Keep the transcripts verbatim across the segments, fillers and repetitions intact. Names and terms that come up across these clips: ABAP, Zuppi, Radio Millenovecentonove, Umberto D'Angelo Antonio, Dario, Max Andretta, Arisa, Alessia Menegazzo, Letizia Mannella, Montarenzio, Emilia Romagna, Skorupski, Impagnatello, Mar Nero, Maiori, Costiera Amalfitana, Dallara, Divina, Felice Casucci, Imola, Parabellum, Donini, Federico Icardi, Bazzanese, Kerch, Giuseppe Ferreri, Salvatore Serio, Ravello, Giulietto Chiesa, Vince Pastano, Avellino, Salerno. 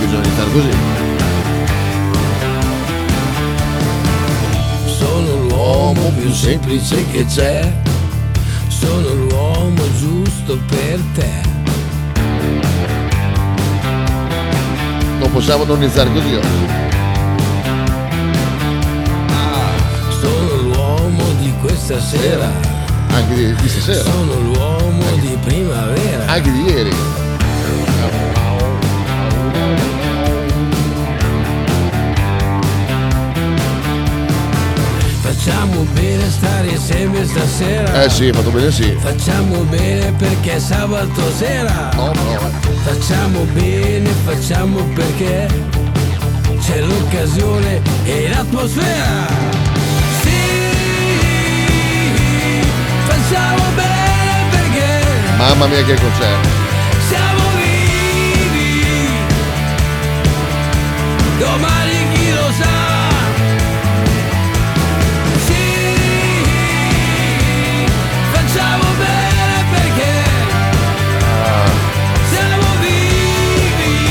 bisogna iniziare così. Sono l'uomo più semplice che c'è, sono l'uomo giusto per te. Non possiamo non iniziare così oggi. Questa sera, anche di, di stasera, sono l'uomo anche di primavera, anche di ieri. Facciamo bene stare insieme stasera. Eh sì, fatto bene sì. Facciamo bene perché è sabato sera. No, no. Facciamo bene, facciamo perché c'è l'occasione e l'atmosfera. Siamo bene perché, mamma mia che concerto, siamo vivi, domani chi lo sa, sì, facciamo bene perché siamo vivi,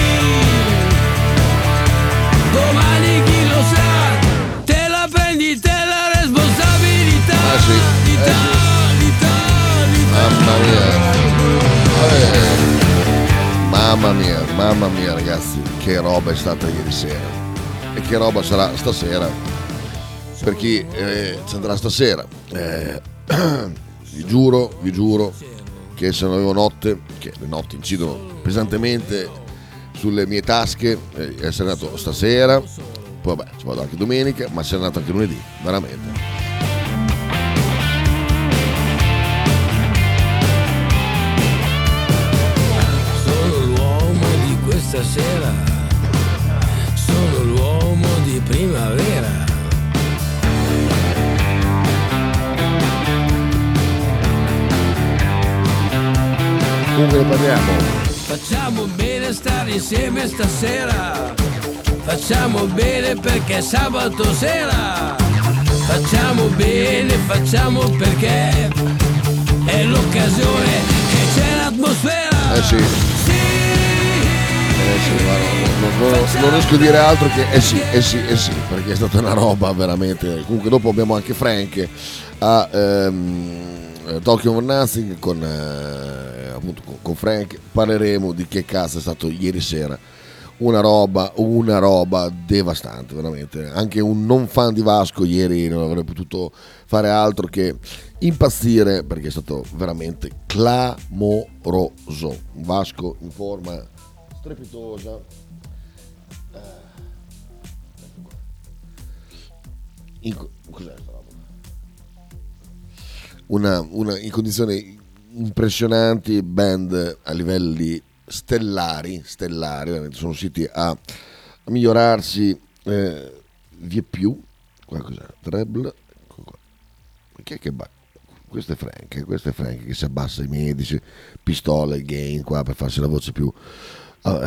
domani chi lo sa, te la prendi te la responsabilità, ah, sì. eh, sì. Mamma mia, eh. mamma mia, mamma mia ragazzi, che roba è stata ieri sera e che roba sarà stasera per chi eh, ci andrà stasera. Eh, vi giuro, vi giuro che se non avevo notte, che le notti incidono pesantemente sulle mie tasche, eh, essere andato stasera, poi vabbè ci vado anche domenica, ma sono andato anche lunedì, veramente. Stasera sono l'uomo di primavera. Comunque parliamo. Facciamo bene stare insieme stasera. Facciamo bene perché è sabato sera. Facciamo bene, facciamo perché è l'occasione e c'è l'atmosfera. Eh sì. Non, non, non riesco a dire altro che eh sì, eh sì, eh sì, perché è stata una roba veramente. Comunque dopo abbiamo anche Frank a ehm, Tokyo One Nothing con, eh, appunto, con Frank parleremo di che cazzo è stato ieri sera. Una roba, una roba devastante veramente. Anche un non fan di Vasco ieri non avrebbe potuto fare altro che impazzire, perché è stato veramente clamoroso. Vasco in forma strepitosa, in, cos'è questa roba? Una, una in condizioni impressionanti, band a livelli stellari, stellari, veramente sono riusciti a, a migliorarsi eh, vie più. Qua cos'è? Treble, ecco qua. Chi è che ba- Questo è Frank, questo è Frank che si abbassa i medici, pistola, il gain qua per farsi la voce più Uh,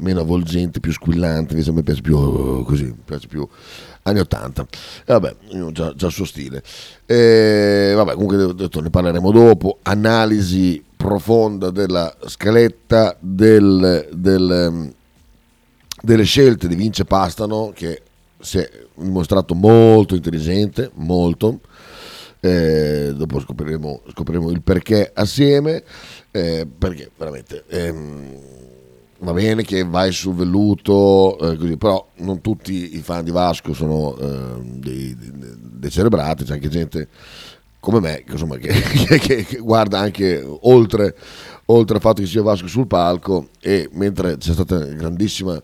meno avvolgente, più squillante, invece a me piace più uh, così, piace più anni ottanta. E vabbè, già, già il suo stile. E vabbè, comunque detto, ne parleremo dopo. Analisi profonda della scaletta, del, del, delle scelte di Vince Pastano, che si è dimostrato molto intelligente, molto. Eh, dopo scopriremo, scopriremo il perché assieme, eh, perché veramente ehm, va bene che vai sul velluto, eh, così, però non tutti i fan di Vasco sono eh, dei, dei, dei cerebrati, c'è anche gente come me che, insomma, che, che, che, che guarda anche oltre, oltre al fatto che sia Vasco sul palco, e mentre c'è stata una grandissima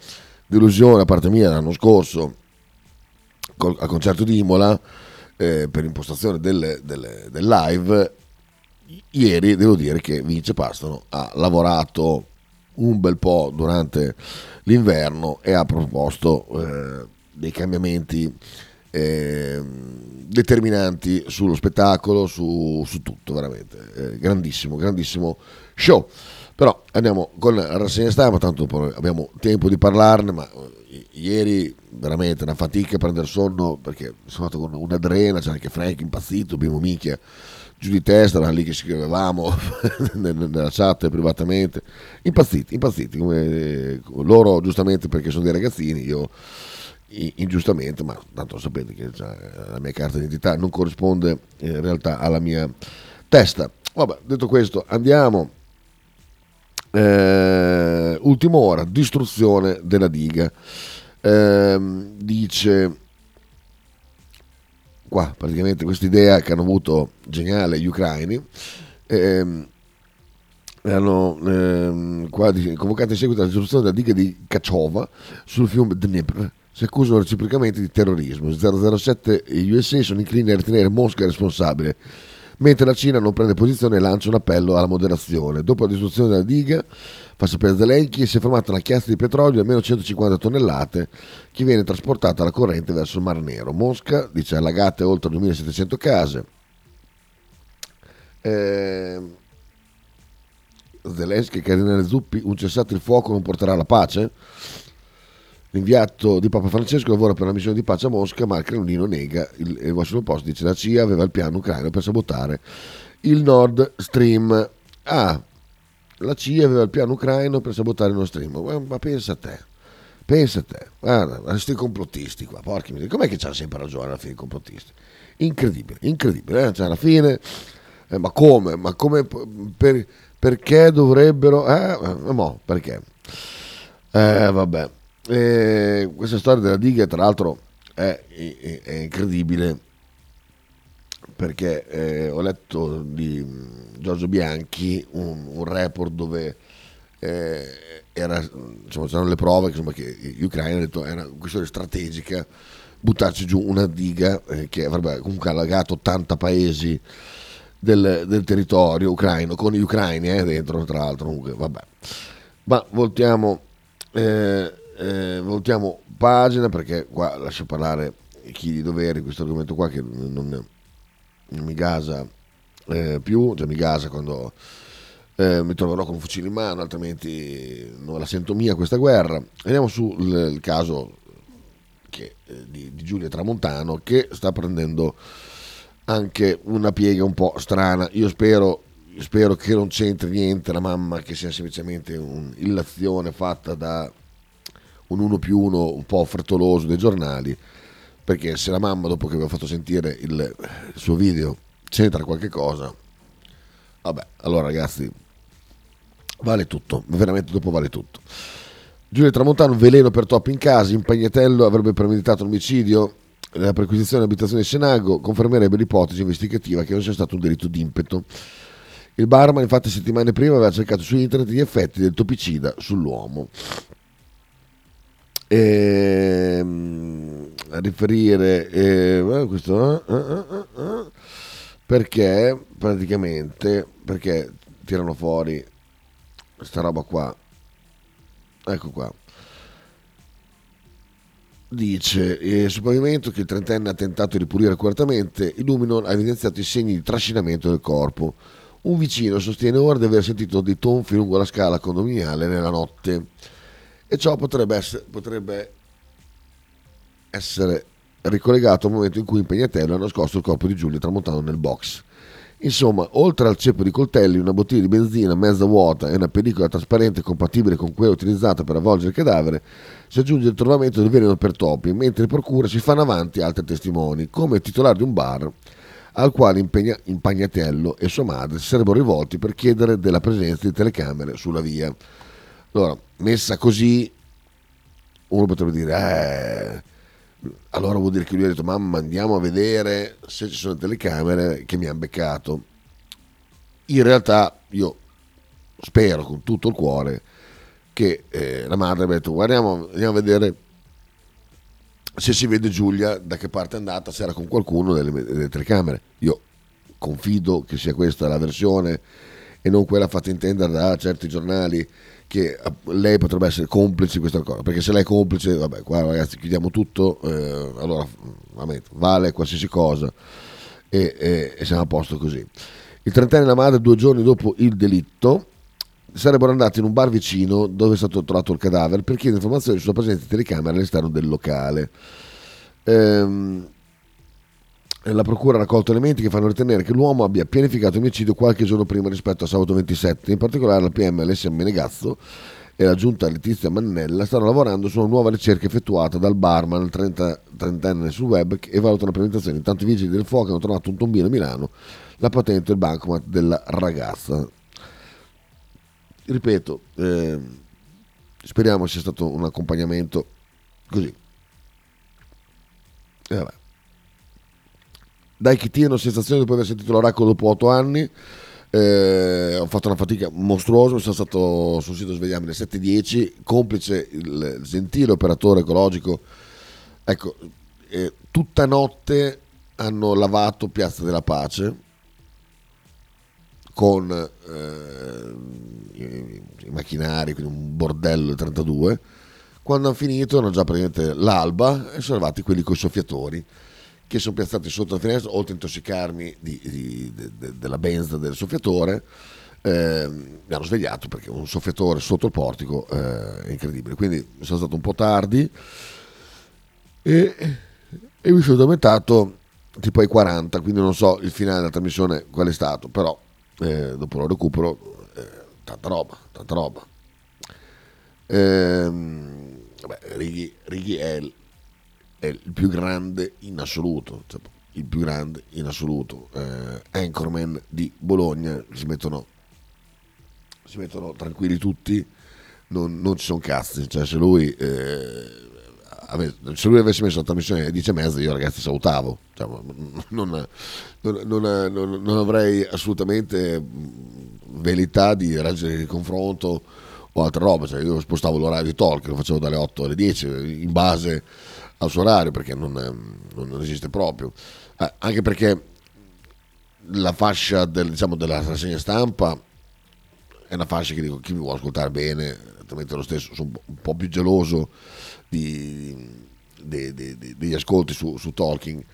delusione da parte mia l'anno scorso col, al concerto di Imola, Eh, per impostazione del, del, del live, ieri devo dire che Vince Pastano ha lavorato un bel po' durante l'inverno e ha proposto eh, dei cambiamenti eh, determinanti sullo spettacolo, su, su tutto, veramente eh, grandissimo, grandissimo show. Però andiamo con la rassegna stampa, tanto abbiamo tempo di parlarne, ma ieri veramente una fatica a prendere sonno, perché sono andato con una drena, c'era anche Frank impazzito, bimbo minchia, giù di testa, era lì che scrivevamo nella chat privatamente, impazziti, impazziti come loro, giustamente, perché sono dei ragazzini, io ingiustamente, ma tanto lo sapete che la mia carta d'identità non corrisponde in realtà alla mia testa. Vabbè, detto questo, andiamo, eh, ultima ora, distruzione della diga, eh, dice qua praticamente quest'idea che hanno avuto, geniale, gli ucraini, ehm, hanno ehm, qua dice, convocato in seguito alla distruzione della diga di Kachova sul fiume Dnepr, si accusano reciprocamente di terrorismo. zero zero sette e gli U S A sono inclini a ritenere Mosca responsabile, mentre la Cina non prende posizione e lancia un appello alla moderazione. Dopo la distruzione della diga, fa sapere Zelensky, si è formata una chiazza di petrolio di almeno centocinquanta tonnellate che viene trasportata alla corrente verso il Mar Nero. Mosca, dice, allagate oltre duemilasettecento case. Eh, Zelensky, cardinale Zuppi, un cessate il fuoco non porterà alla pace? L'inviato di Papa Francesco lavora per una missione di pace a Mosca, ma il Cremlino nega. Il, il Washington Post dice la C I A aveva il piano ucraino per sabotare il Nord Stream. Ah, la C I A aveva il piano ucraino per sabotare il Nord Stream. Ma, ma pensa a te, pensa a te. Guarda, questi complottisti qua, porca miseria, com'è che c'ha sempre ragione alla fine i complottisti? Incredibile, incredibile. Eh? Cioè, alla fine, eh, ma come? Ma come? Per, perché dovrebbero? Eh, no, perché? Eh, vabbè. Eh, questa storia della diga, tra l'altro, è, è, è incredibile, perché eh, ho letto di Giorgio Bianchi un, un report dove eh, era, diciamo, c'erano le prove che, insomma, che gli ucraini hanno detto era una questione strategica buttarci giù una diga eh, che avrebbe comunque allagato ottanta paesi del, del territorio ucraino, con gli ucraini eh, dentro, tra l'altro. Comunque, vabbè, ma voltiamo eh, Eh, voltiamo pagina, perché qua lascio parlare chi di dovere questo argomento qua che non, non mi gasa eh, più, cioè mi gasa quando eh, mi troverò con un fucile in mano, altrimenti non la sento mia questa guerra. Andiamo sul il caso che, eh, di, di Giulia Tramontano, che sta prendendo anche una piega un po' strana. Io spero, spero che non c'entri niente la mamma, che sia semplicemente un'illazione fatta da un uno più uno un po' frettoloso dei giornali, perché se la mamma, dopo che aveva fatto sentire il, il suo video, c'entra qualche cosa, vabbè, allora ragazzi, vale tutto, veramente dopo vale tutto. Giulia Tramontano, veleno per top in casa, Impagnatello avrebbe premeditato l'omicidio, la perquisizione dell'abitazione di Senago confermerebbe l'ipotesi investigativa che non sia stato un delitto d'impeto. Il barman, infatti, settimane prima aveva cercato su internet gli effetti del topicida sull'uomo. Eh, a riferire eh, questo eh, eh, eh, perché praticamente perché tirano fuori questa roba qua, ecco qua, dice eh, sul pavimento che il trentenne ha tentato di pulire accuratamente, il lumino ha evidenziato i segni di trascinamento del corpo. Un vicino sostiene ora di aver sentito dei tonfi lungo la scala condominiale nella notte, e ciò potrebbe essere, potrebbe essere ricollegato al momento in cui Impagnatello ha nascosto il corpo di Giulia Tramontano nel box. Insomma, oltre al ceppo di coltelli, una bottiglia di benzina mezza vuota e una pellicola trasparente compatibile con quella utilizzata per avvolgere il cadavere, si aggiunge il trovamento del veleno per topi, mentre in procura si fanno avanti altri testimoni, come il titolare di un bar al quale Impegna, Impagnatello e sua madre si sarebbero rivolti per chiedere della presenza di telecamere sulla via. Allora, messa così, uno potrebbe dire, eh, allora vuol dire che lui ha detto, mamma, andiamo a vedere se ci sono telecamere che mi hanno beccato. In realtà io spero con tutto il cuore che eh, la madre abbia detto, guardiamo, andiamo a vedere se si vede Giulia, da che parte è andata, se era con qualcuno delle, delle telecamere. Io confido che sia questa la versione e non quella fatta intendere da certi giornali, che lei potrebbe essere complice di questa cosa, perché se lei è complice, vabbè, qua ragazzi chiudiamo tutto, eh, allora vale qualsiasi cosa e, e, e siamo a posto così. Il trentenne e la madre, due giorni dopo il delitto, sarebbero andati in un bar vicino dove è stato trovato il cadavere per chiedere informazioni sulla presenza di telecamere all'esterno del locale. Ehm, la procura ha raccolto elementi che fanno ritenere che l'uomo abbia pianificato un omicidio qualche giorno prima rispetto a sabato ventisette. In particolare la P M Alessia Menegazzo e la giunta Letizia Mannella stanno lavorando su una nuova ricerca effettuata dal barman, il trentenne sul web, e valuta la presentazione. Intanto i vigili del fuoco hanno trovato un tombino a Milano, la patente e il bancomat della ragazza. Ripeto, eh, speriamo sia stato un accompagnamento così. E vabbè. Dai, che tieno sensazione dopo aver sentito l'oracolo dopo otto anni. Eh, ho fatto una fatica mostruosa, sono stato sul sito svegliarmi alle sette e dieci, complice il gentile operatore ecologico. Ecco, eh, tutta notte hanno lavato Piazza della Pace con eh, i, i macchinari, quindi un bordello trentadue. Quando hanno finito erano già praticamente l'alba e sono arrivati quelli coi soffiatori, che sono piazzati sotto la finestra, oltre a intossicarmi di, di, de, de, della benza del soffiatore, eh, mi hanno svegliato perché un soffiatore sotto il portico eh, è incredibile. Quindi sono stato un po' tardi e, e mi sono addormentato tipo ai quaranta, quindi non so il finale della trasmissione qual è stato, però eh, dopo lo recupero, eh, tanta roba, tanta roba. Eh, vabbè, Righi, Righi è... è il più grande in assoluto, cioè, il più grande in assoluto, eh, anchorman di Bologna. Si mettono, si mettono tranquilli tutti, non, non ci sono cazzi, cioè, se lui eh, ave, se lui avesse messo la trasmissione alle dieci e mezza, io ragazzi salutavo, cioè, non, non, non, non, non avrei assolutamente velità di reggere il confronto o altre robe, cioè, io spostavo l'orario di talk, lo facevo dalle otto alle dieci in base al suo orario, perché non, non esiste proprio, eh, anche perché la fascia del, diciamo, della rassegna stampa è una fascia che, dico, chi mi vuole ascoltare bene, altrimenti lo stesso sono un po' più geloso di, di, di, di, degli ascolti su, su Talking.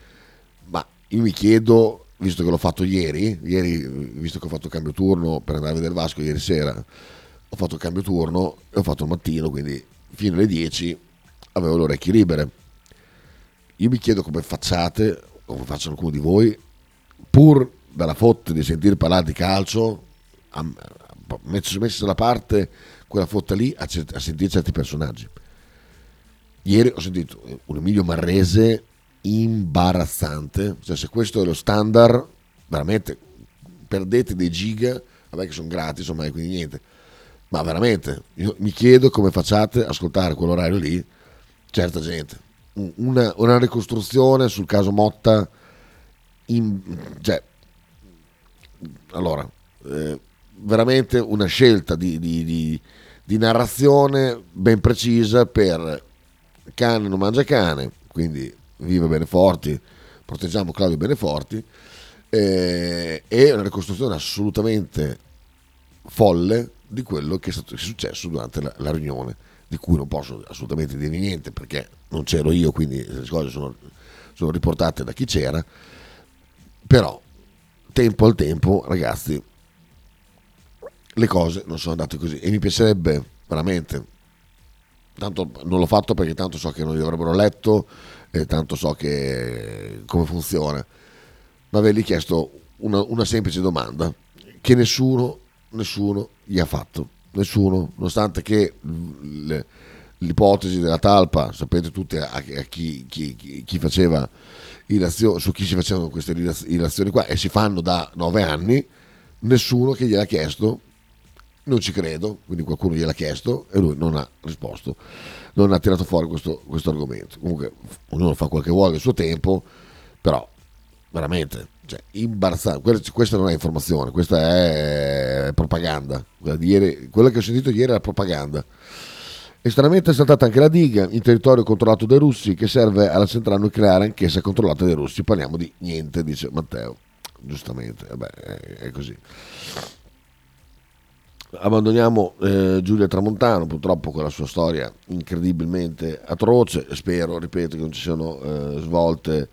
Ma io mi chiedo, visto che l'ho fatto ieri, ieri visto che ho fatto cambio turno per andare a vedere Vasco ieri sera, ho fatto cambio turno e ho fatto il mattino, quindi fino alle dieci avevo le orecchie libere. Io mi chiedo come facciate, come facciano alcuni di voi, pur dalla fotte di sentire parlare di calcio, messi da parte quella fotta lì a, a sentire certi personaggi. Ieri ho sentito un Emilio Marrese imbarazzante, cioè, se questo è lo standard, veramente perdete dei giga, vabbè che sono gratis ormai, quindi niente, ma veramente io mi chiedo come facciate a ascoltare quell'orario lì certa gente. Una, una ricostruzione sul caso Motta in, cioè, allora eh, veramente una scelta di, di, di, di narrazione ben precisa per cane non mangia cane, quindi viva Beneforti, proteggiamo Claudio Beneforti, eh, e una ricostruzione assolutamente folle di quello che è stato, che è successo durante la, la riunione, di cui non posso assolutamente dire niente perché non c'ero io, quindi le cose sono, sono riportate da chi c'era. Però tempo al tempo, ragazzi, le cose non sono andate così e mi piacerebbe veramente, tanto non l'ho fatto perché tanto so che non li avrebbero letto e tanto so che come funziona, ma avergli chiesto una, una semplice domanda che nessuno nessuno gli ha fatto, nessuno, nonostante che le, l'ipotesi della talpa, sapete tutti a, a chi, chi, chi, chi faceva ilazio, su chi si facevano queste ilazioni qua, e si fanno da nove anni, nessuno che gliel'ha chiesto, non ci credo, quindi qualcuno gliel'ha chiesto e lui non ha risposto, non ha tirato fuori questo, questo argomento. Comunque ognuno fa quel che vuole nel suo tempo, però veramente, cioè, imbarazzante. Questa non è informazione, questa è propaganda. Quella di ieri, quella che ho sentito ieri era propaganda. Estremamente è saltata anche la diga in territorio controllato dai russi, che serve alla centrale nucleare anch'essa controllata dai russi. Parliamo di niente, dice Matteo. Giustamente, vabbè, è così. Abbandoniamo eh, Giulia Tramontano, purtroppo, con la sua storia incredibilmente atroce. Spero, ripeto, che non ci siano eh, svolte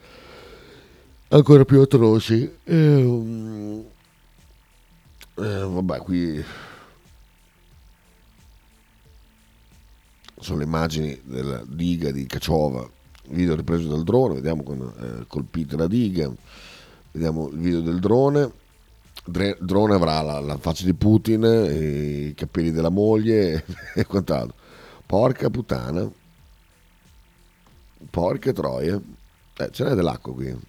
ancora più atroci. Eh, eh, vabbè, qui sono le immagini della diga di Kachova video ripreso dal drone, vediamo con eh, colpite la diga, vediamo il video del drone. Il drone avrà la, la faccia di Putin, e i capelli della moglie e quant'altro. Porca puttana, porca troia, eh, ce n'è dell'acqua qui.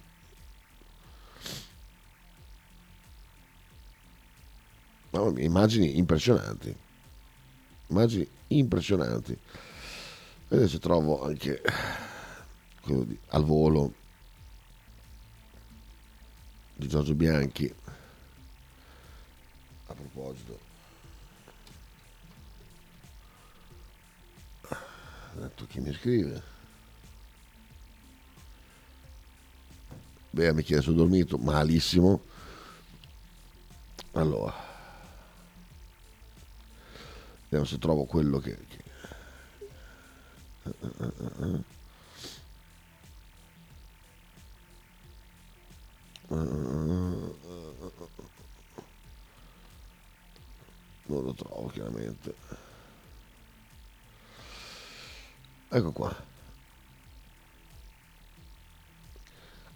Mamma mia, immagini impressionanti, immagini impressionanti. Vedete se trovo anche quello di, al volo di Giorgio Bianchi. A proposito, ho detto chi mi scrive. Beh, mi chiede se ho dormito malissimo. Allora, vediamo se trovo quello che, che... Uh, uh, uh. Uh, uh, uh, uh. Non lo trovo chiaramente. Ecco qua.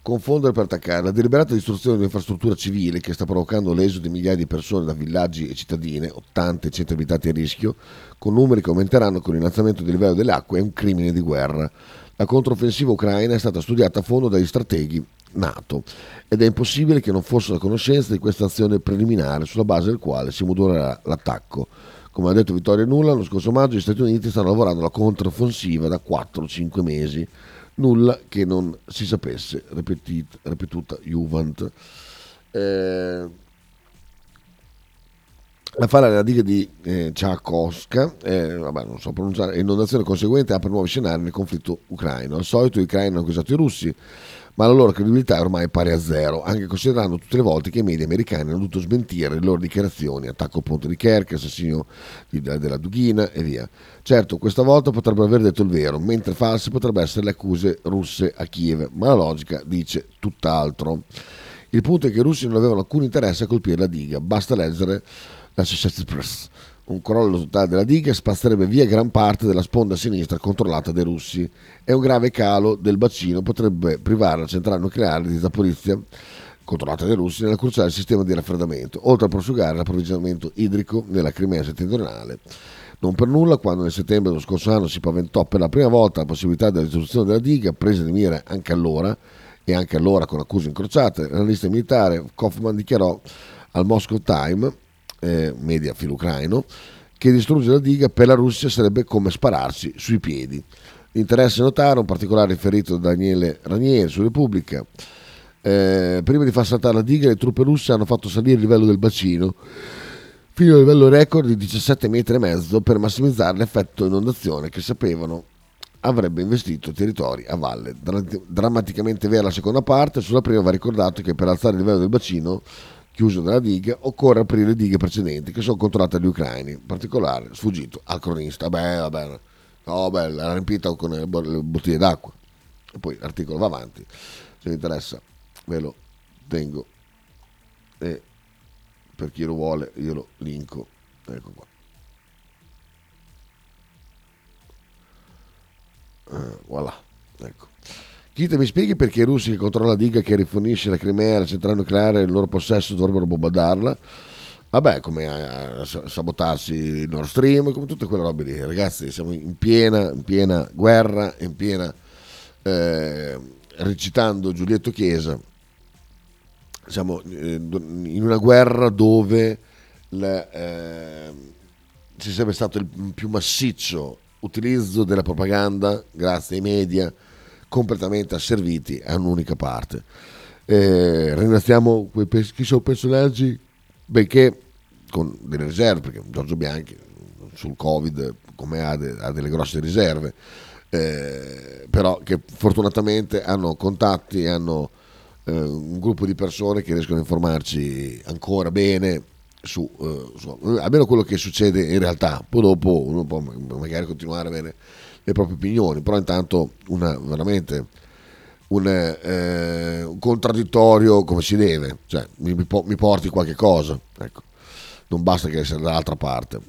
Confondere per attaccare. La deliberata distruzione dell'infrastruttura civile che sta provocando l'esodo di migliaia di persone da villaggi e cittadine, ottanta e cento abitati a rischio, con numeri che aumenteranno con l'innalzamento del livello delle acque, è un crimine di guerra. La controffensiva ucraina è stata studiata a fondo dagli strateghi NATO ed è impossibile che non fossero a conoscenza di questa azione preliminare sulla base del quale si modulerà l'attacco. Come ha detto Vittorio Nulla, lo scorso maggio gli Stati Uniti stanno lavorando alla controffensiva da quattro a cinque mesi. Nulla che non si sapesse, ripetit, ripetuta Juvent. Eh, la falla della diga di eh, Ciakovska, eh, vabbè, non so pronunciare, inondazione conseguente apre nuovi scenari nel conflitto ucraino. Al solito, gli ucraini hanno accusato i russi, ma la loro credibilità è ormai pari a zero, anche considerando tutte le volte che i media americani hanno dovuto smentire le loro dichiarazioni, attacco al ponte di Kerch, assassino di, della Dugina e via. Certo, questa volta potrebbero aver detto il vero, mentre false potrebbero essere le accuse russe a Kiev, ma la logica dice tutt'altro. Il punto è che i russi non avevano alcun interesse a colpire la diga, basta leggere l'Associated Press. Un crollo totale della diga spazzerebbe via gran parte della sponda sinistra controllata dai russi e un grave calo del bacino potrebbe privare la centrale nucleare di Zaporizhia, controllata dai russi, nel cruciale sistema di raffreddamento, oltre a prosciugare l'approvvigionamento idrico nella Crimea settentrionale. Non per nulla, quando nel settembre dello scorso anno si paventò per la prima volta la possibilità della distruzione della diga, presa di mira anche allora, e anche allora con accuse incrociate, l'analista militare Kaufman dichiarò al Moscow Time, Eh, media filucraino, che distrugge la diga per la Russia sarebbe come spararsi sui piedi. Interessa notare un particolare riferito da Daniele Ranieri su Repubblica. Eh, prima di far saltare la diga, le truppe russe hanno fatto salire il livello del bacino fino al livello record di diciassette metri e mezzo per massimizzare l'effetto inondazione che sapevano avrebbe investito territori a valle. Dra- drammaticamente vera la seconda parte. Sulla prima va ricordato che per alzare il livello del bacino chiuso dalla diga occorre aprire le dighe precedenti che sono controllate dagli ucraini, in particolare sfuggito al cronista. Beh, vabbè, no, beh, l'ha riempita con le bottiglie d'acqua. E poi l'articolo va avanti, se vi interessa ve lo tengo e per chi lo vuole io lo linko. Ecco qua. Eh, voilà, ecco. Chita, mi spieghi perché i russi che controllano la diga che rifornisce la Crimea e la centrale nucleare nel loro possesso dovrebbero bombardarla? Vabbè, come a sabotarsi il Nord Stream, come tutte quelle robe lì. Ragazzi, siamo in piena, in piena guerra, in piena, eh, recitando Giulietto Chiesa, siamo in una guerra dove la, eh, ci sarebbe stato il più massiccio utilizzo della propaganda grazie ai media, completamente asserviti a un'unica parte. Eh, ringraziamo quei pers- chi sono personaggi, benché con delle riserve, perché Giorgio Bianchi sul Covid come ha, de- ha delle grosse riserve, eh, però che fortunatamente hanno contatti, hanno eh, un gruppo di persone che riescono a informarci ancora bene su, eh, su almeno quello che succede in realtà. Poi dopo uno può magari continuare a avere le proprie opinioni, però intanto una, veramente un, eh, un contraddittorio come si deve, cioè mi, mi porti qualche cosa, ecco, non basta che essere dall'altra parte.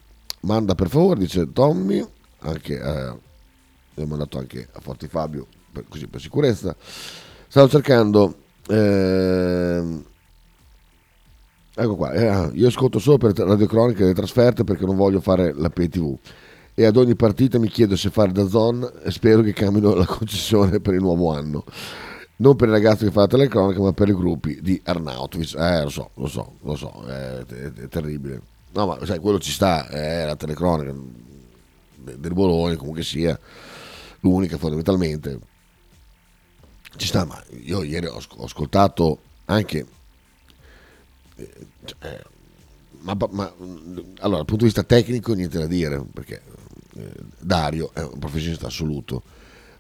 Manda per favore, dice Tommy, anche eh, ho mandato anche a Forti Fabio così per sicurezza, stavo cercando, eh, ecco qua, eh, io ascolto solo per radiocronache le trasferte perché non voglio fare la P T V e ad ogni partita mi chiedo se fare da zone e spero che cambino la concessione per il nuovo anno, non per il ragazzo che fa la telecronaca ma per i gruppi di Arnautovic. Eh, lo so, lo so, lo so, è, è, è terribile. No, ma sai, quello ci sta, è la telecronaca del Bologna, comunque sia, l'unica fondamentalmente. Ci sta, ma io ieri ho, ho ascoltato anche, cioè, ma, ma allora dal punto di vista tecnico niente da dire, perché eh, Dario è un professionista assoluto,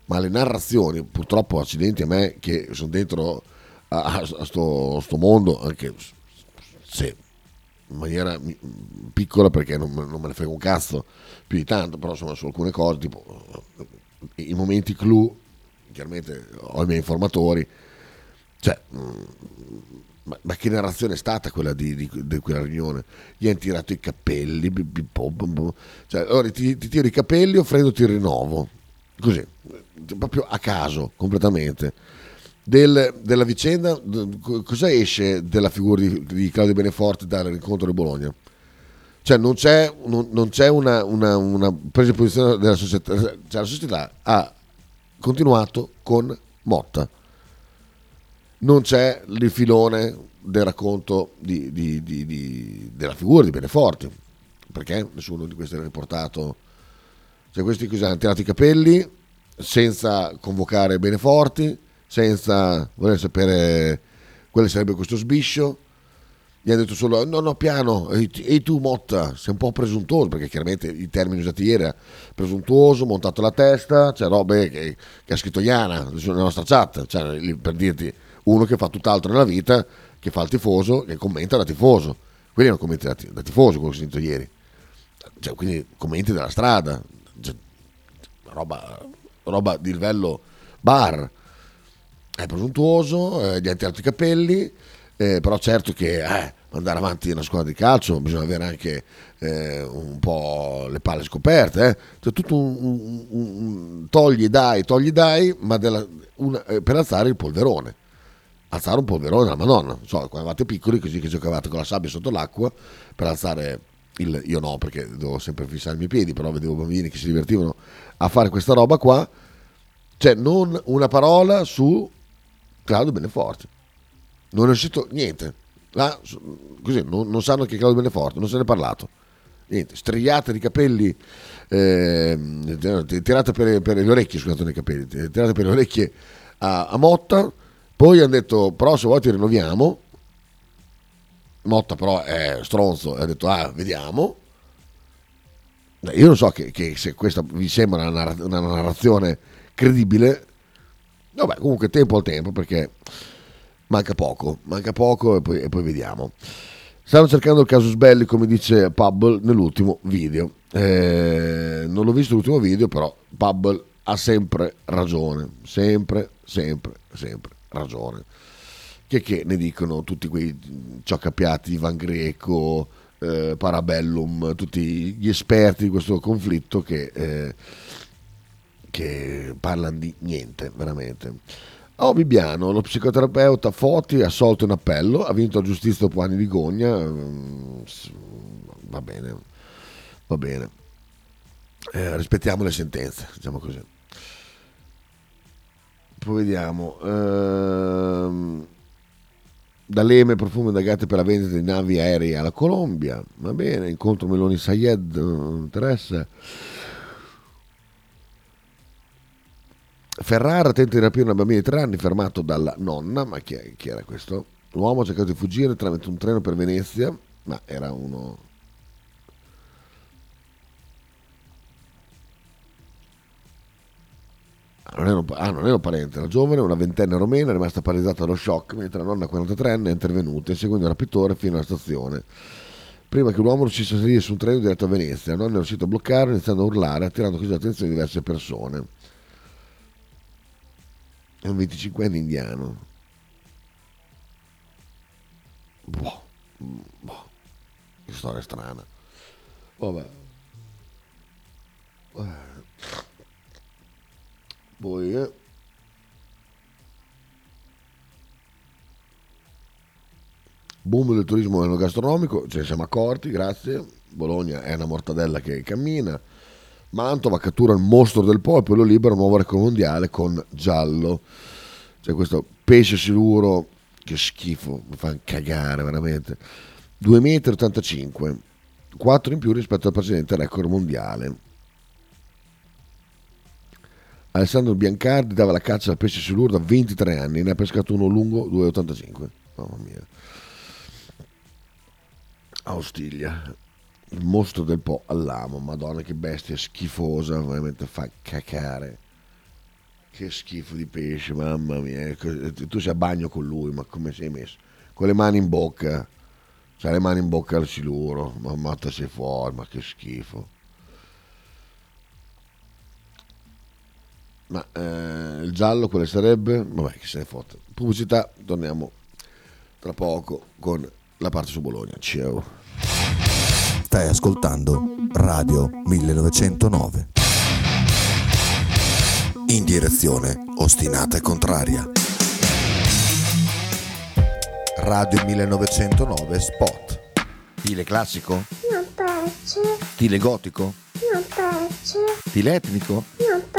ma le narrazioni, purtroppo accidenti a me che sono dentro a, a, a, sto, a sto mondo, anche se in maniera piccola perché non, non me ne frega un cazzo più di tanto, però insomma su alcune cose, tipo i momenti clou, chiaramente ho i miei informatori, cioè ma, ma che narrazione è stata quella di, di, di quella riunione? Gli hanno tirato i capelli, bi, bi, bo, bo, bo. Cioè allora ti, ti tiro i capelli o Fredo ti rinnovo, così proprio a caso completamente. Del, della vicenda, cosa esce della figura di, di Claudio Beneforti dall'incontro di Bologna? Cioè non c'è, non, non c'è una, una, una presa di posizione della società, cioè la società ha continuato con Motta, non c'è il filone del racconto di, di, di, di, della figura di Beneforti, perché nessuno di questi era riportato, cioè questi così hanno tirato i capelli senza convocare Beneforti, senza voler sapere quale sarebbe questo sbiscio, gli hanno detto solo no no piano, e tu Motta sei un po' presuntuoso, perché chiaramente i termini usati ieri era presuntuoso, montato la testa, cioè robe che, che ha scritto Iana nella nostra chat, cioè, per dirti, uno che fa tutt'altro nella vita, che fa il tifoso, che commenta da tifoso, quelli erano commenti da, da tifoso, quello che ho sentito ieri, cioè, quindi commenti della strada, cioè, roba, roba di livello bar. È presuntuoso, eh, gli ha tirato i capelli, eh, però certo che eh, andare avanti in una squadra di calcio bisogna avere anche eh, un po' le palle scoperte, eh. Cioè, tutto un, un, un togli dai, togli dai, ma della, una, eh, per alzare il polverone, alzare un polverone della Madonna, non so, quando eravate piccoli così che giocavate con la sabbia sotto l'acqua per alzare il, io no perché devo sempre fissarmi i piedi, però vedevo bambini che si divertivano a fare questa roba qua, cioè non una parola su Claudio Beneforti, non è uscito niente. Là, così, non, non sanno che Claudio Beneforti, non se ne è parlato niente. Strigliate di capelli, eh, tirate per, per le orecchie, scusate, nei capelli, tirate per le orecchie a, a Motta. Poi hanno detto, però se vuoi ti rinnoviamo. Motta però è stronzo e ha detto, ah, vediamo. Io non so che, che se questa vi sembra una, una narrazione credibile. Vabbè, comunque tempo al tempo, perché manca poco, manca poco e poi, e poi vediamo. Stanno cercando il casus belli, come dice Pablo nell'ultimo video. Eh, non l'ho visto l'ultimo video, però Pablo ha sempre ragione, sempre, sempre, sempre ragione. Che, che ne dicono tutti quei cioccapiati, Van Greco, eh, Parabellum, tutti gli esperti di questo conflitto che... Eh, che parlano di niente veramente. A oh, Bibbiano, lo psicoterapeuta Foti ha assolto in appello, ha vinto la giustizia dopo anni di gogna. Va bene, va bene, eh, rispettiamo le sentenze, diciamo così. Poi vediamo, ehm, D'Alema e profumi indagati per la vendita di navi aeree alla Colombia. Va bene, incontro Meloni Sayed, non interessa. Ferrara tenta di rapire una bambina di tre anni, fermato dalla nonna. Ma chi, è, chi era questo? L'uomo ha cercato di fuggire tramite un treno per Venezia, ma era uno... Ah, non era un, ah, non era un parente. La giovane, una ventenne romena, è rimasta paralizzata dallo shock, mentre la nonna quarantatreenne è intervenuta, seguendo il rapitore fino alla stazione, prima che l'uomo riuscisse a salire su un treno diretto a Venezia. La nonna è riuscita a bloccarlo, iniziando a urlare, attirando così l'attenzione di diverse persone. È un venticinquenne indiano. Boh, boh, che storia strana. Vabbè. Poi eh, boom del turismo enogastronomico, ce ne siamo accorti, grazie. Bologna è una mortadella che cammina. Mantova cattura il mostro del Po, lo libera, nuovo record mondiale con giallo. C'è questo pesce siluro, che schifo, mi fa cagare veramente. due virgola ottantacinque metri, quattro in più rispetto al precedente record mondiale. Alessandro Biancardi dava la caccia al pesce siluro da ventitré anni, ne ha pescato uno lungo due virgola ottantacinque. Mamma mia. Ostiglia, il mostro del Po all'amo, madonna che bestia schifosa, veramente fa cacare, che schifo di pesce, mamma mia. Tu sei a bagno con lui, ma come sei messo? Con le mani in bocca, c'ha le mani in bocca al siluro, ma Motta sei fuori, ma che schifo. Ma eh, il giallo quale sarebbe? Vabbè, che se ne fotte. Pubblicità, torniamo tra poco con la parte su Bologna. Ciao. Stai ascoltando Radio millenovecentonove. In direzione ostinata e contraria. Radio millenovecentonove Spot. Stile classico? Non piace. Stile gotico? Non piace. Stile etnico? Non piace.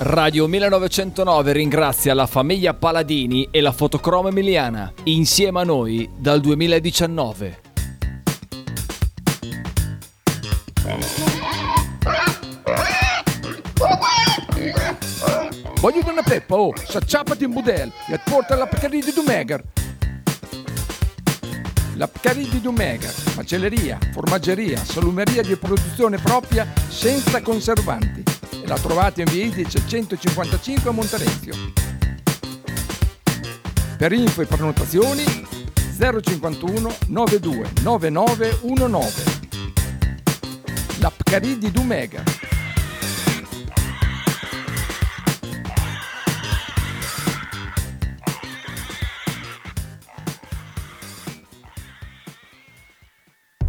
Radio millenovecentonove ringrazia la famiglia Paladini e la Fotocromo Emiliana, insieme a noi dal duemiladiciannove. Voglio una peppa, oh, s'acciappati in budel e porta la Pcaridi di Dumegar. La Pcaridi di Dumegar, macelleria, formaggeria, salumeria di produzione propria senza conservanti. La trovate in via Idice centocinquantacinque a Montarenzio. Per info e prenotazioni zero cinquantuno novantadue novantanove diciannove. La Pcaridi di Dumega.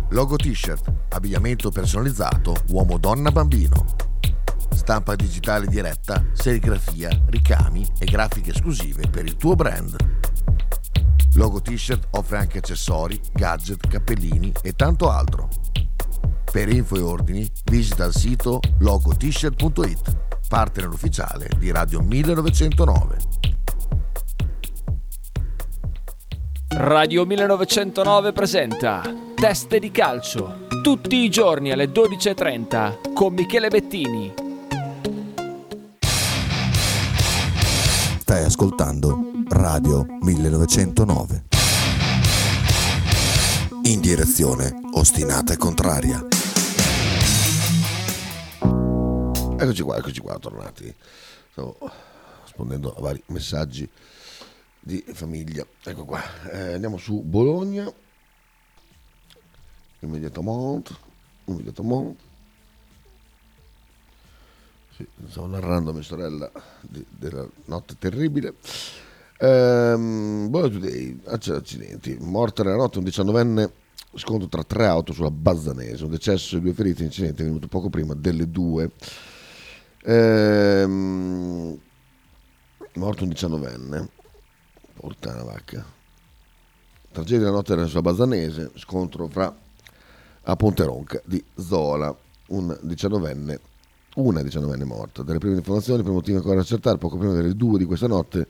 Logo T-shirt, abbigliamento personalizzato uomo, donna, bambino. Stampa digitale diretta, serigrafia, ricami e grafiche esclusive per il tuo brand. Logo T-shirt offre anche accessori, gadget, cappellini e tanto altro. Per info e ordini visita il sito logo t shirt punto i t, partner ufficiale di Radio millenovecentonove. Radio millenovecentonove presenta Teste di Calcio, tutti i giorni alle dodici e trenta con Michele Bettini. Stai ascoltando Radio millenovecentonove. In direzione ostinata e contraria. Eccoci qua, eccoci qua, tornati. Stavo rispondendo a vari messaggi di famiglia. Ecco qua, eh, andiamo su Bologna. Immediatamente, immediatamente. Stavo narrando a mia sorella di, della notte terribile. Ehm, accidenti. Morte nella notte un diciannovenne, scontro tra tre auto sulla Bazzanese, un decesso e due feriti. Incidente venuto poco prima delle due. Ehm, morto un diciannovenne. Porca una vacca. Tragedia della notte sulla Bazzanese, scontro fra a Ponte Ronca di Zola, un diciannovenne Una diciannovenne è morta. Dalle prime informazioni, per motivi ancora da accertare, poco prima delle due di questa notte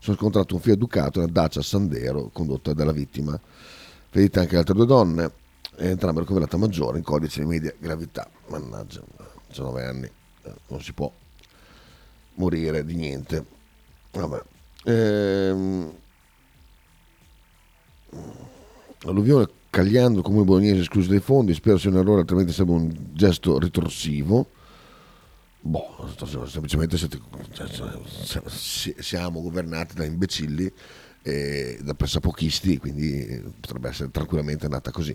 sono scontrato un Fiat Ducato e una Dacia Sandero condotta dalla vittima. Vedete anche le altre due donne, entrambe ricoverate maggiore in codice di media gravità. Mannaggia, diciannove anni, non si può morire di niente. Vabbè. Ehm... Alluvione Cagliando, comune bolognese escluso dai fondi. Spero sia un errore, altrimenti sembra un gesto ritorsivo. Boh, semplicemente siete, siamo governati da imbecilli e da pressapochisti, quindi potrebbe essere tranquillamente andata così.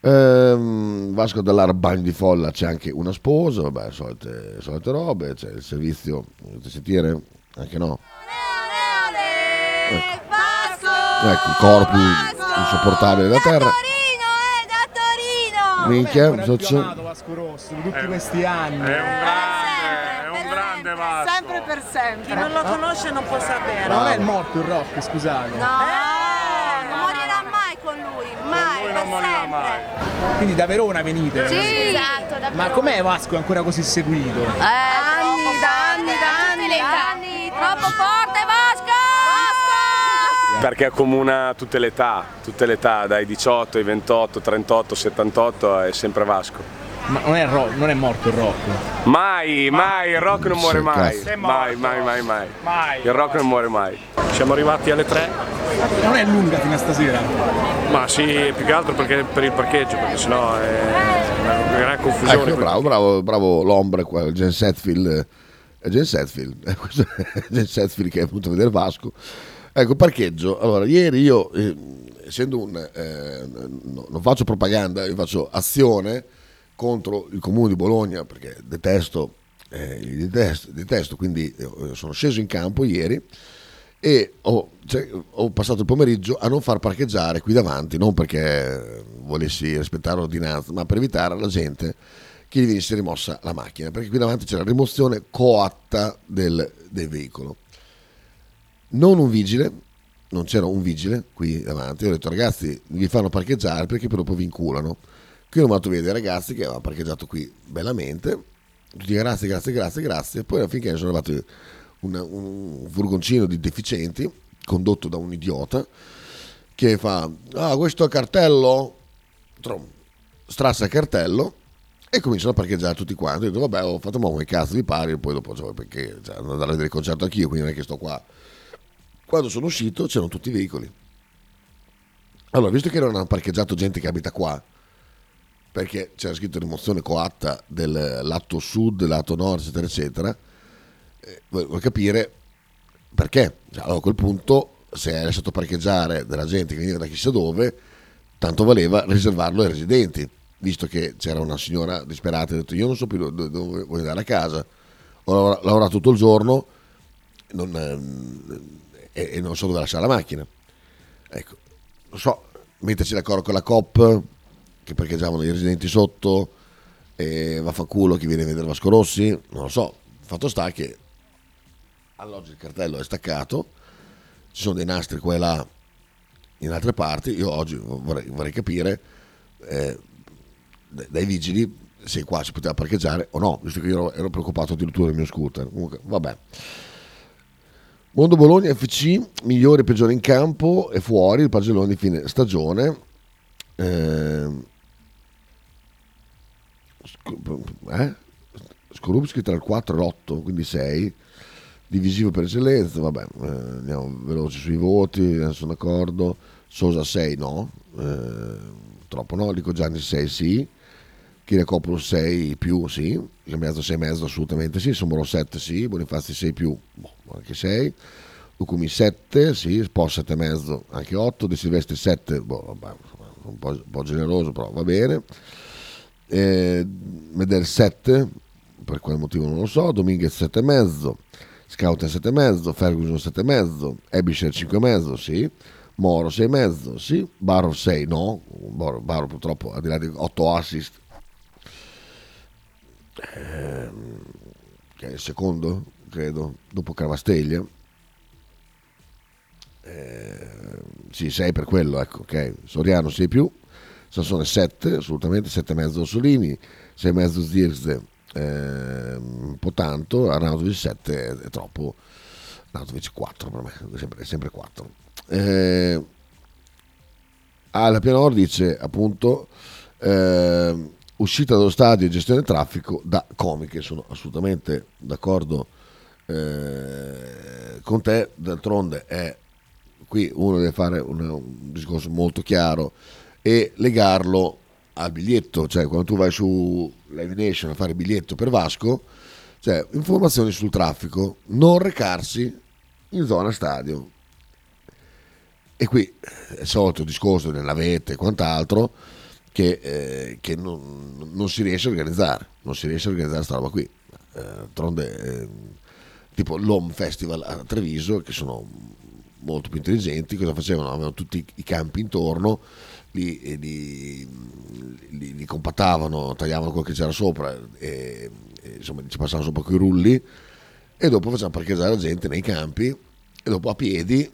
Ehm, Vasco dall'Ara, bagno di folla, c'è anche una sposa, vabbè, solite, solite robe, c'è il servizio, volete sentire? Anche no. Ecco, ecco il corpo insopportabile della terra. Minchia, campionato Vasco Rossi, tutti eh, questi anni. È un grande, eh, sempre, è un grande Vasco. Sempre per sempre. Chi non lo conosce non può sapere. Non è morto il Rocchi, scusate. No, eh, non morirà mai con lui, mai, con lui non morirà mai. Quindi da Verona venite? Sì, sì. Esatto, da Verona. Ma com'è Vasco ancora così seguito? Eh, anni, da anni, da anni, da anni, troppo forte Vasco! Perché accomuna tutte le età, tutte le età, dai diciotto ai ventotto, trentotto, settantotto, è sempre Vasco. Ma non è, ro- non è morto il rock? Mai, mai, il rock non muore mai. Mai, mai, mai, mai. mai. Il rock non muore mai. Siamo arrivati alle tre. Non è lunga fino a stasera? Ma sì, più che altro perché per il parcheggio, perché sennò è una gran confusione. Ecco, bravo, bravo, bravo l'ombra qua, il Jen Setfield. Jen Setfield, Jen Setfield che è venuto a vedere Vasco. Ecco, parcheggio. Allora, ieri io, eh, essendo un... Eh, no, non faccio propaganda, io faccio azione contro il Comune di Bologna, perché detesto, eh, detesto, detesto, quindi eh, sono sceso in campo ieri e ho, cioè, ho passato il pomeriggio a non far parcheggiare qui davanti, non perché volessi rispettare l'ordinanza, ma per evitare alla gente che gli venisse rimossa la macchina, perché qui davanti c'è la rimozione coatta del, del veicolo. Non un vigile, non c'era un vigile qui davanti. Io ho detto, ragazzi, vi fanno parcheggiare perché poi dopo vi inculano. Qui ho mandato via dei ragazzi che avevano parcheggiato qui bellamente. Tutti grazie, grazie, grazie, grazie. Poi alla fine sono arrivato un, un furgoncino di deficienti condotto da un idiota che fa, ah, questo è cartello, Trom, strassa il cartello e cominciano a parcheggiare tutti quanti. Io ho detto, vabbè, ho fatto ma come cazzo vi pari, e poi dopo, cioè, perché cioè, andare a vedere il concerto anch'io, quindi non è che sto qua. Quando sono uscito c'erano tutti i veicoli. Allora, visto che non hanno parcheggiato gente che abita qua, perché c'era scritto rimozione coatta del lato sud, lato nord, eccetera, eccetera, eh, vuoi capire perché? Allora, a quel punto, se hai lasciato parcheggiare della gente che veniva da chissà dove, tanto valeva riservarlo ai residenti, visto che c'era una signora disperata che ha detto, io non so più dove, dove voglio andare a casa, ho lavorato tutto il giorno, non... Ehm, e non so dove lasciare la macchina. Ecco, non so, metterci d'accordo con la Coop che parcheggiavano i residenti sotto e vaffanculo chi viene a vedere Vasco Rossi, non lo so. Fatto sta che all'oggi il cartello è staccato, ci sono dei nastri qua e là in altre parti. Io oggi vorrei, vorrei capire eh, dai vigili se qua si poteva parcheggiare o no, visto che io ero, ero preoccupato addirittura del mio scooter. Comunque vabbè. Mondo Bologna F C, migliore e peggiore in campo e fuori, il pagellone di fine stagione. Eh, eh? Skorupski tra il quattro e l'otto, quindi sei. Divisivo per eccellenza, vabbè, eh, andiamo veloci sui voti, sono d'accordo. Sosa sei no, eh, troppo no, Lico Gianni sei sì. Chiriacopoulos sei più, sì, Cambiato sei e mezzo assolutamente sì, Somoro sette sì, Bonifazzi sei più, boh, anche sei, Lucumi sette sì, Spos sette e mezzo anche otto, De Silvestri sette, boh, vabbè, un po', un po' generoso però va bene, eh, Medel sette, per quale motivo non lo so, Dominguez sette e mezzo, Scouten sette e mezzo, Ferguson sette e mezzo, Ebisher cinque e mezzo sì, Moro sei e mezzo sì, Barro sei no, Barro, Barro purtroppo al di là di otto assist, che è il secondo credo dopo Cravasteglia, eh, sì sei per quello, ecco, ok. Soriano sei più, Sassone sette assolutamente, sette e mezzo Solini, sei e mezzo Zirze, eh, un po' tanto, Arnautovic sette è troppo, Arnautovic quattro per me, sempre, sempre quattro. Eh, alla Pianor dice appunto eh, uscita dallo stadio e gestione del traffico da comiche, sono assolutamente d'accordo eh, con te, d'altronde è qui uno deve fare un, un discorso molto chiaro e legarlo al biglietto, cioè quando tu vai su Live Nation a fare biglietto per Vasco, cioè informazioni sul traffico, non recarsi in zona stadio. E qui è il solito discorso delle navette e quant'altro che, eh, che non, non si riesce a organizzare, non si riesce a organizzare questa roba qui. Eh, tronde, eh, tipo l'Home Festival a Treviso, che sono molto più intelligenti, cosa facevano? Avevano tutti i campi intorno, li, li, li, li compattavano, tagliavano quel che c'era sopra e, e insomma ci passavano sopra coi rulli e dopo facevano parcheggiare la gente nei campi e dopo a piedi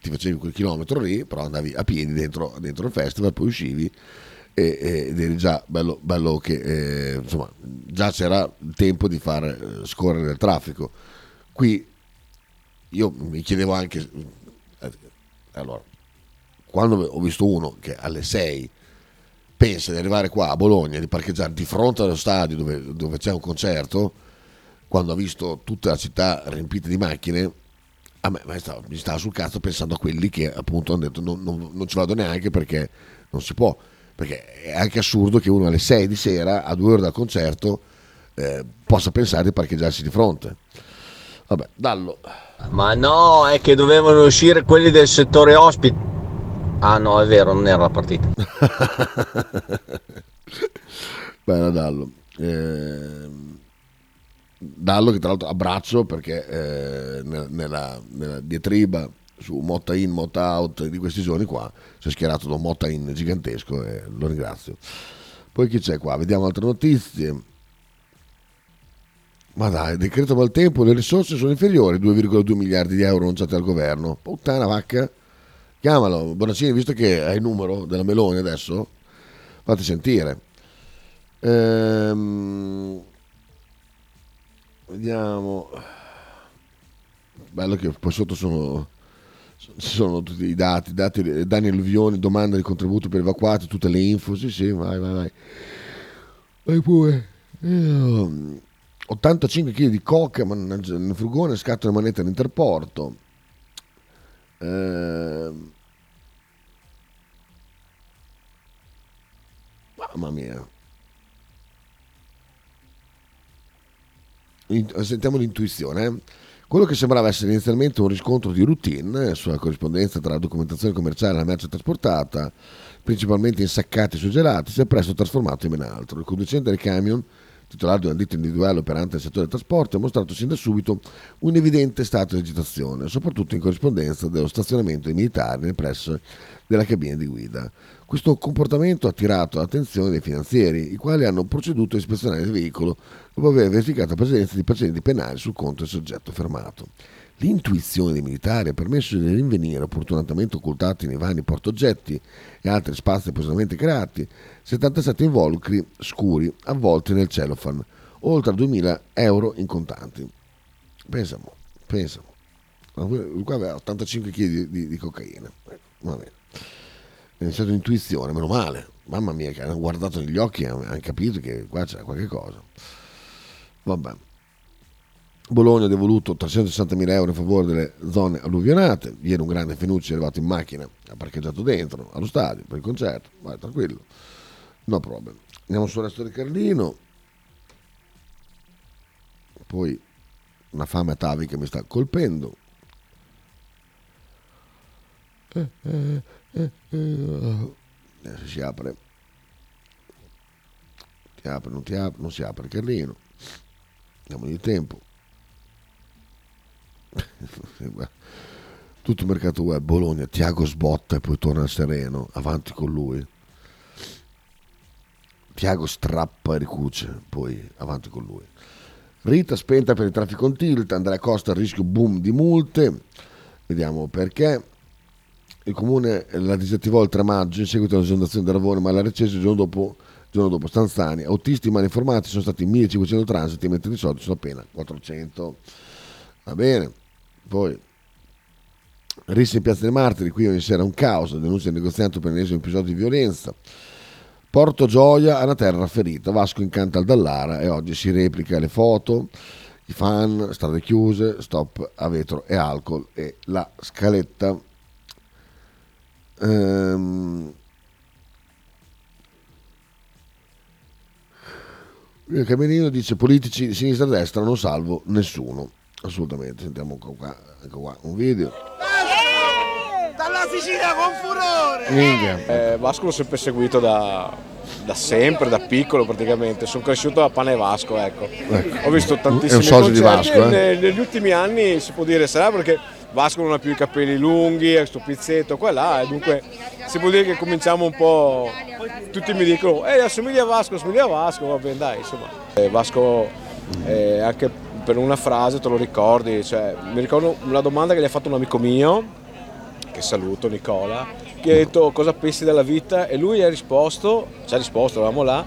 ti facevi quel chilometro lì, però andavi a piedi dentro, dentro il festival, poi uscivi e, e, ed eri già bello, bello che eh, insomma già c'era il tempo di far scorrere il traffico. Qui io mi chiedevo anche, allora, quando ho visto uno che alle sei pensa di arrivare qua a Bologna, di parcheggiare di fronte allo stadio dove, dove c'è un concerto, quando ha visto tutta la città riempita di macchine, a me, mi stava sul cazzo pensando a quelli che appunto hanno detto non, non, non ci vado neanche perché non si può, perché è anche assurdo che uno alle sei di sera a due ore dal concerto eh, possa pensare di parcheggiarsi di fronte. Vabbè, dallo. Ma no, è che dovevano uscire quelli del settore ospiti. Ah no, è vero, non era la partita. Bene, dallo. Eh, dallo che tra l'altro abbraccio perché eh, nella, nella diatriba su Motta in, Motta out di questi giorni qua si è schierato da un Motta in gigantesco e lo ringrazio. Poi chi c'è qua? Vediamo altre notizie. Ma dai, decreto maltempo, le risorse sono inferiori, due virgola due miliardi di euro annunciate al governo. Puttana vacca, chiamalo Bonaccini, visto che hai il numero della Meloni adesso, fate sentire. Ehm, vediamo, bello che poi sotto sono, sono tutti i dati, dati, danni alluvioni, domanda di contributo per evacuati, tutte le info, sì sì, vai vai vai. Vai pure. Ehm, ottantacinque chilogrammi di coca nel furgone, scatto le manette all'interporto. Eh, mamma mia. Sentiamo l'intuizione. Quello che sembrava essere inizialmente un riscontro di routine sulla corrispondenza tra la documentazione commerciale e la merce trasportata, principalmente in sacchetti surgelati, si è presto trasformato in ben altro. Il conducente del camion, titolare di una ditta individuale operante nel settore del trasporto, ha mostrato sin da subito un evidente stato di agitazione, soprattutto in corrispondenza dello stazionamento dei militari nei pressi della cabina di guida. Questo comportamento ha attirato l'attenzione dei finanzieri, i quali hanno proceduto a ispezionare il veicolo dopo aver verificato la presenza di precedenti penali sul conto del soggetto fermato. L'intuizione dei militari ha permesso di rinvenire, opportunamente occultati nei vani portoggetti e altri spazi appositamente creati, settantasette involucri scuri avvolti nel cellophane, oltre a duemila euro in contanti. Pensamo, pensamo. Qua aveva ottantacinque chilogrammi di, di, di cocaina. Va bene. È stata un'intuizione, meno male. Mamma mia, che hanno guardato negli occhi e hanno capito che qua c'era qualche cosa. Vabbè. Bologna ha devoluto trecentosessantamila euro in favore delle zone alluvionate. Ieri un grande Fenucci è arrivato in macchina, ha parcheggiato dentro allo stadio per il concerto. Vai tranquillo, no problem. Andiamo sul resto del Carlino. Poi una fame atavica mi sta colpendo. Eh, eh, eh, eh. Adesso si apre. Ti apre, non ti apre, non si apre il Carlino. Andiamo di tempo. Tutto il mercato web, Bologna, Tiago sbotta e poi torna sereno, avanti con lui. Tiago strappa e ricuce, poi avanti con lui. Rita spenta per il traffico in tilt, Andrea Costa a rischio boom di multe, vediamo perché. Il comune la disattivò il tre maggio in seguito all'esondazione dell'Arvone, ma la recesse il giorno dopo giorno dopo Stanzani, autisti malinformati sono stati millecinquecento transiti, mentre di solito sono appena quattrocento. Va bene, poi risse in Piazza dei Martiri, qui ogni sera un caos, denuncia il negoziante per l'ennesimo episodio di violenza. Porto Gioia alla terra ferita, Vasco incanta al Dallara e oggi si replica le foto, i fan, strade chiuse, stop a vetro e alcol e la scaletta. Ehm... Il Camerino dice politici di sinistra e destra non salvo nessuno. Assolutamente, sentiamo anche qua, anche qua un video. Dalla Sicilia con furore! Eh, Vasco l'ho sempre seguito da, da sempre, da piccolo praticamente. Sono cresciuto a pane e Vasco, ecco. ecco. Ho visto tantissimi concerti di Vasco, eh? Negli ultimi anni si può dire sarà perché Vasco non ha più i capelli lunghi, questo pizzetto qua e là, e dunque si può dire che cominciamo un po'. Tutti mi dicono eh, assomiglia a Vasco, assomiglia a Vasco, va bene dai, insomma. Eh, Vasco eh, anche per una frase te lo ricordi, cioè, mi ricordo una domanda che gli ha fatto un amico mio, che saluto, Nicola, che ha detto cosa pensi della vita e lui ha risposto, ci ha risposto, eravamo là,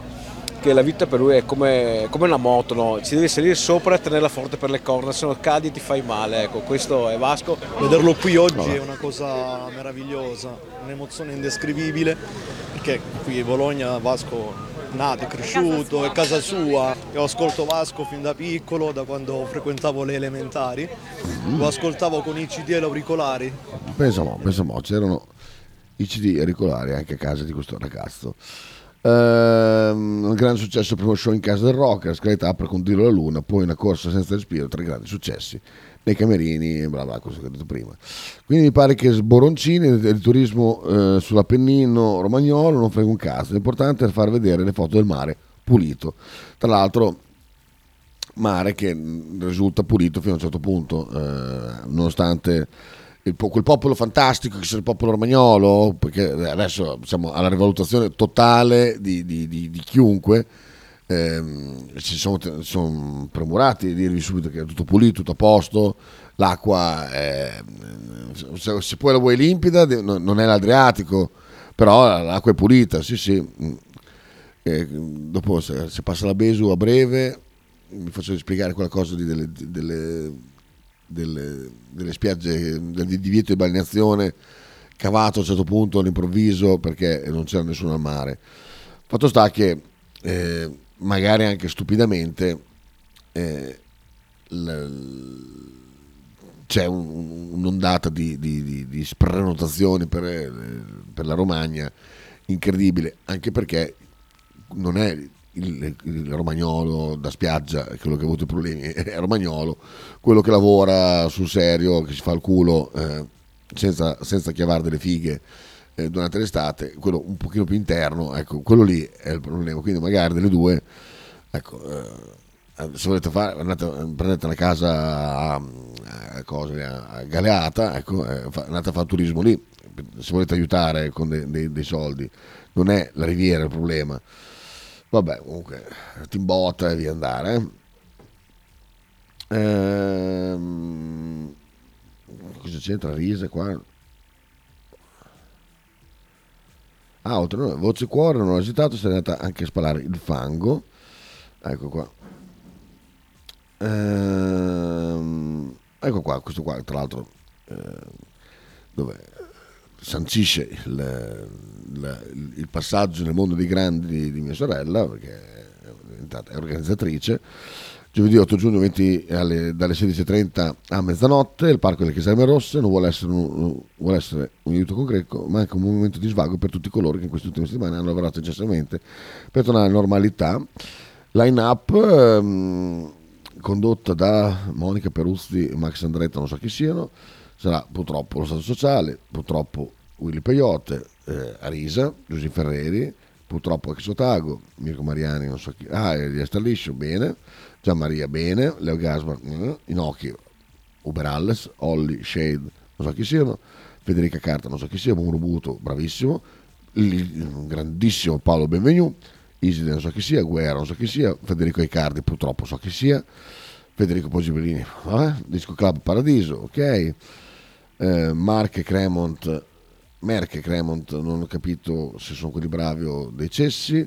che la vita per lui è come, come una moto, no? Ci devi salire sopra e tenerla forte per le corna, se no cadi e ti fai male, ecco, questo è Vasco. Vederlo qui oggi è una cosa meravigliosa, un'emozione indescrivibile, perché qui a Bologna Vasco è nato, è cresciuto, è casa sua, io ascolto Vasco fin da piccolo, da quando frequentavo le elementari, lo ascoltavo con i C D e l'auricolari. Pensavo, pensavo, c'erano i C D auricolari anche a casa di questo ragazzo. Um, un grande successo, primo show in casa del rock, la scaletta apre con Dio alla luna, poi una corsa senza respiro, tre grandi successi nei Camerini e bla bla, cosa che ho detto prima. Quindi mi pare che Sboroncini il turismo eh, sull'Appennino romagnolo non frega un cazzo, l'importante è far vedere le foto del mare pulito, tra l'altro mare che risulta pulito fino a un certo punto, eh, nonostante Il, quel popolo fantastico che c'è il popolo romagnolo, perché adesso siamo alla rivalutazione totale di, di, di, di chiunque, ehm, ci sono, sono premurati di dirvi subito che è tutto pulito, tutto a posto, l'acqua è, se, se poi la vuoi limpida no, non è l'Adriatico, però l'acqua è pulita, sì sì, e dopo se, se passa la Besu a breve vi faccio spiegare qualcosa di delle, delle Delle, delle spiagge, del divieto di balneazione cavato a un certo punto all'improvviso perché non c'era nessuno al mare. Fatto sta che eh, magari anche stupidamente eh, l- c'è un, un'ondata di, di, di, di sprenotazioni per, per la Romagna incredibile, anche perché non è Il, il romagnolo da spiaggia quello che ha avuto i problemi, è romagnolo quello che lavora sul serio, che si fa il culo eh, senza, senza chiavare delle fighe eh, durante l'estate, quello un pochino più interno, ecco, quello lì è il problema. Quindi magari delle due, ecco, eh, se volete fare andate, prendete una casa a, a, cosa, a Galeata, ecco, eh, andate a fare turismo lì se volete aiutare con dei, dei, dei soldi, non è la riviera il problema. Vabbè, comunque, ti imbotta e via andare. Ehm, cosa c'entra Rise qua? Ah, oltre a noi, voce cuore, non ho esitato, sei andata anche a spalare il fango. Ecco qua. Ehm, ecco qua, questo qua, tra l'altro, eh, dov'è? Sancisce il, il, il passaggio nel mondo dei grandi di, di mia sorella, perché è organizzatrice. Giovedì otto giugno venti, alle, dalle sedici e trenta a mezzanotte il Parco delle Caserme Rosse non vuole essere un, vuole essere un aiuto concreto ma anche un momento di svago per tutti coloro che in queste ultime settimane hanno lavorato incessantemente per tornare alla normalità. Line up ehm, condotta da Monica Peruzzi e Max Andretta, non so chi siano. Sarà purtroppo lo Stato Sociale, purtroppo Willy Peyote, eh, Arisa, Giuseppe Ferreri, purtroppo anche Sotago, Mirko Mariani, non so chi, ah, Elia Stalliscio, bene, Gianmaria, bene, Leo Gasman, eh, Inocchio, Uberalles, Olli, Shade, non so chi siano, Federica Carta, non so chi sia, Murubuto, bravissimo, il grandissimo Paolo Benvenu, Iside, non so chi sia, Guerra, non so chi sia, Federico Icardi, purtroppo so chi sia, Federico Pogibellini, eh, Disco Club Paradiso, ok. Eh, Marche Cremont Merche Cremont, non ho capito se sono quelli bravi o dei cessi.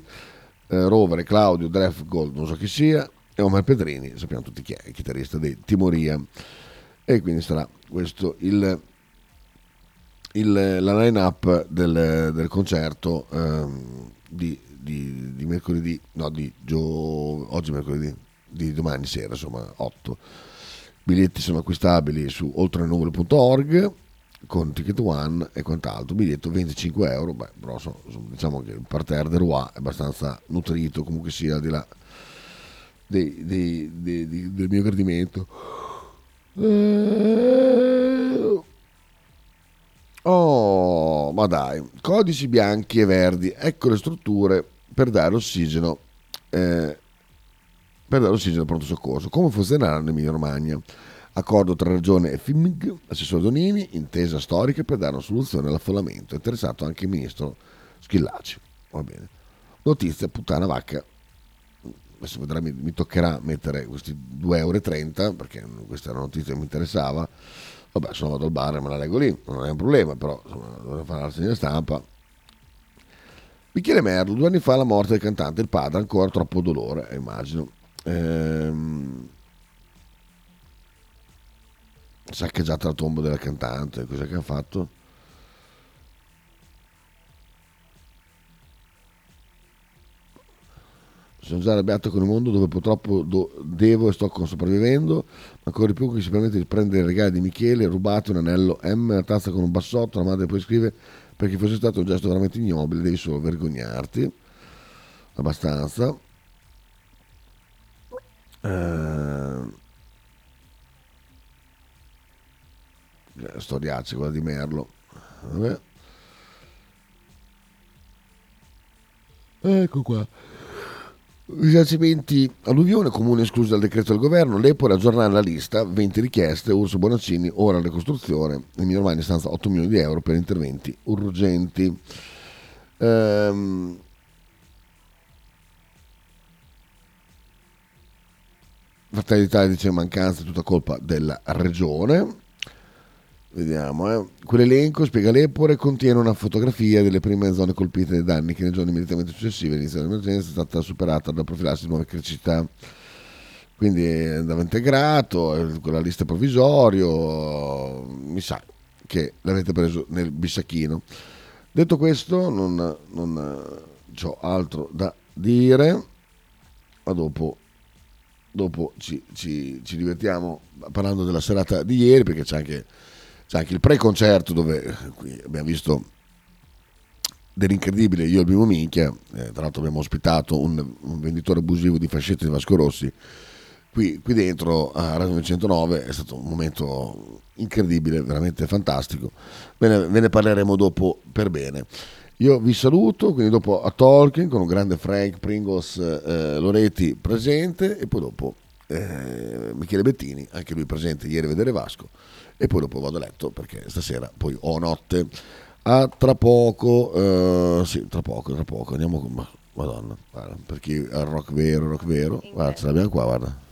eh, Rovere, Claudio, Dref, Gold, non so chi sia, e Omar Pedrini, sappiamo tutti chi è, il chitarrista dei Timoria. E quindi sarà questo il, il, la line-up del, del concerto ehm, di, di, di mercoledì, no, di gio, oggi mercoledì, di domani sera, insomma, otto. Biglietti sono acquistabili su oltrenuvole punto org con Ticket One e quant'altro. Biglietto venticinque euro, beh, però so, so, diciamo che il parterre del Roi è abbastanza nutrito, comunque sia, al di là dei, dei, dei, dei, del mio gradimento. Oh, ma dai, codici bianchi e verdi, ecco le strutture per dare ossigeno eh, per dare ossigeno al pronto soccorso. Come funzionerà in Emilia Romagna? Accordo tra Regione e F I M G, assessore Donini, intesa storica per dare una soluzione all'affollamento. È interessato anche il ministro Schillaci. Va bene. Notizia, puttana vacca. Adesso vedrà, mi, mi toccherà mettere questi due euro e trenta, perché questa era una notizia che mi interessava. Vabbè, sono vado al bar e me la leggo lì, non è un problema, però insomma, dovrei fare la segna stampa. Michele Merlo, due anni fa la morte del cantante, il padre, ancora troppo dolore, immagino. Ehm... saccheggiata la tomba della cantante, cosa che ha fatto? Sono già arrabbiato con il mondo dove purtroppo do, devo e sto sopravvivendo, ma ancora di più che si permette di prendere i regali di Michele, rubato un anello M, la tazza con un bassotto, la madre poi scrive: perché fosse stato un gesto veramente ignobile, devi solo vergognarti abbastanza. ehm Storiaccia quella di Merlo. Vabbè. Ecco qua. Risarcimenti alluvione, comune escluso dal decreto del governo. L'Epore aggiornare la lista, venti richieste. Urso Bonaccini, ora ricostruzione. Emilia Romagna stanza otto milioni di euro per interventi urgenti. Ehm. Fratelli d'Italia dice mancanza, tutta colpa della regione. Vediamo, eh. Quell'elenco, spiega l'Epore, contiene una fotografia delle prime zone colpite dai danni che nei giorni immediatamente successivi all'inizio dell'emergenza è stata superata da profilarsi di nuove criticità. Quindi andava integrato, con la lista provvisorio, mi sa che l'avete preso nel bisacchino. Detto questo, non, non ho altro da dire, ma dopo... dopo ci, ci, ci divertiamo parlando della serata di ieri, perché c'è anche... c'è anche il pre-concerto dove qui abbiamo visto dell'incredibile Io e il Primo Minchia, eh, tra l'altro abbiamo ospitato un, un venditore abusivo di fascette di Vasco Rossi qui, qui dentro a Radio novecentonove, è stato un momento incredibile, veramente fantastico. Bene, ve ne parleremo dopo per bene. Io vi saluto, quindi dopo a Tolkien con un grande Frank Pringles eh, Loreti presente, e poi dopo eh, Michele Bettini, anche lui presente ieri a vedere Vasco. E poi dopo vado a letto perché stasera poi ho notte. A tra poco, eh, sì, tra poco, tra poco. Andiamo con... Madonna, guarda, per chi ha il rock vero, rock vero. Guarda, ce l'abbiamo qua, guarda.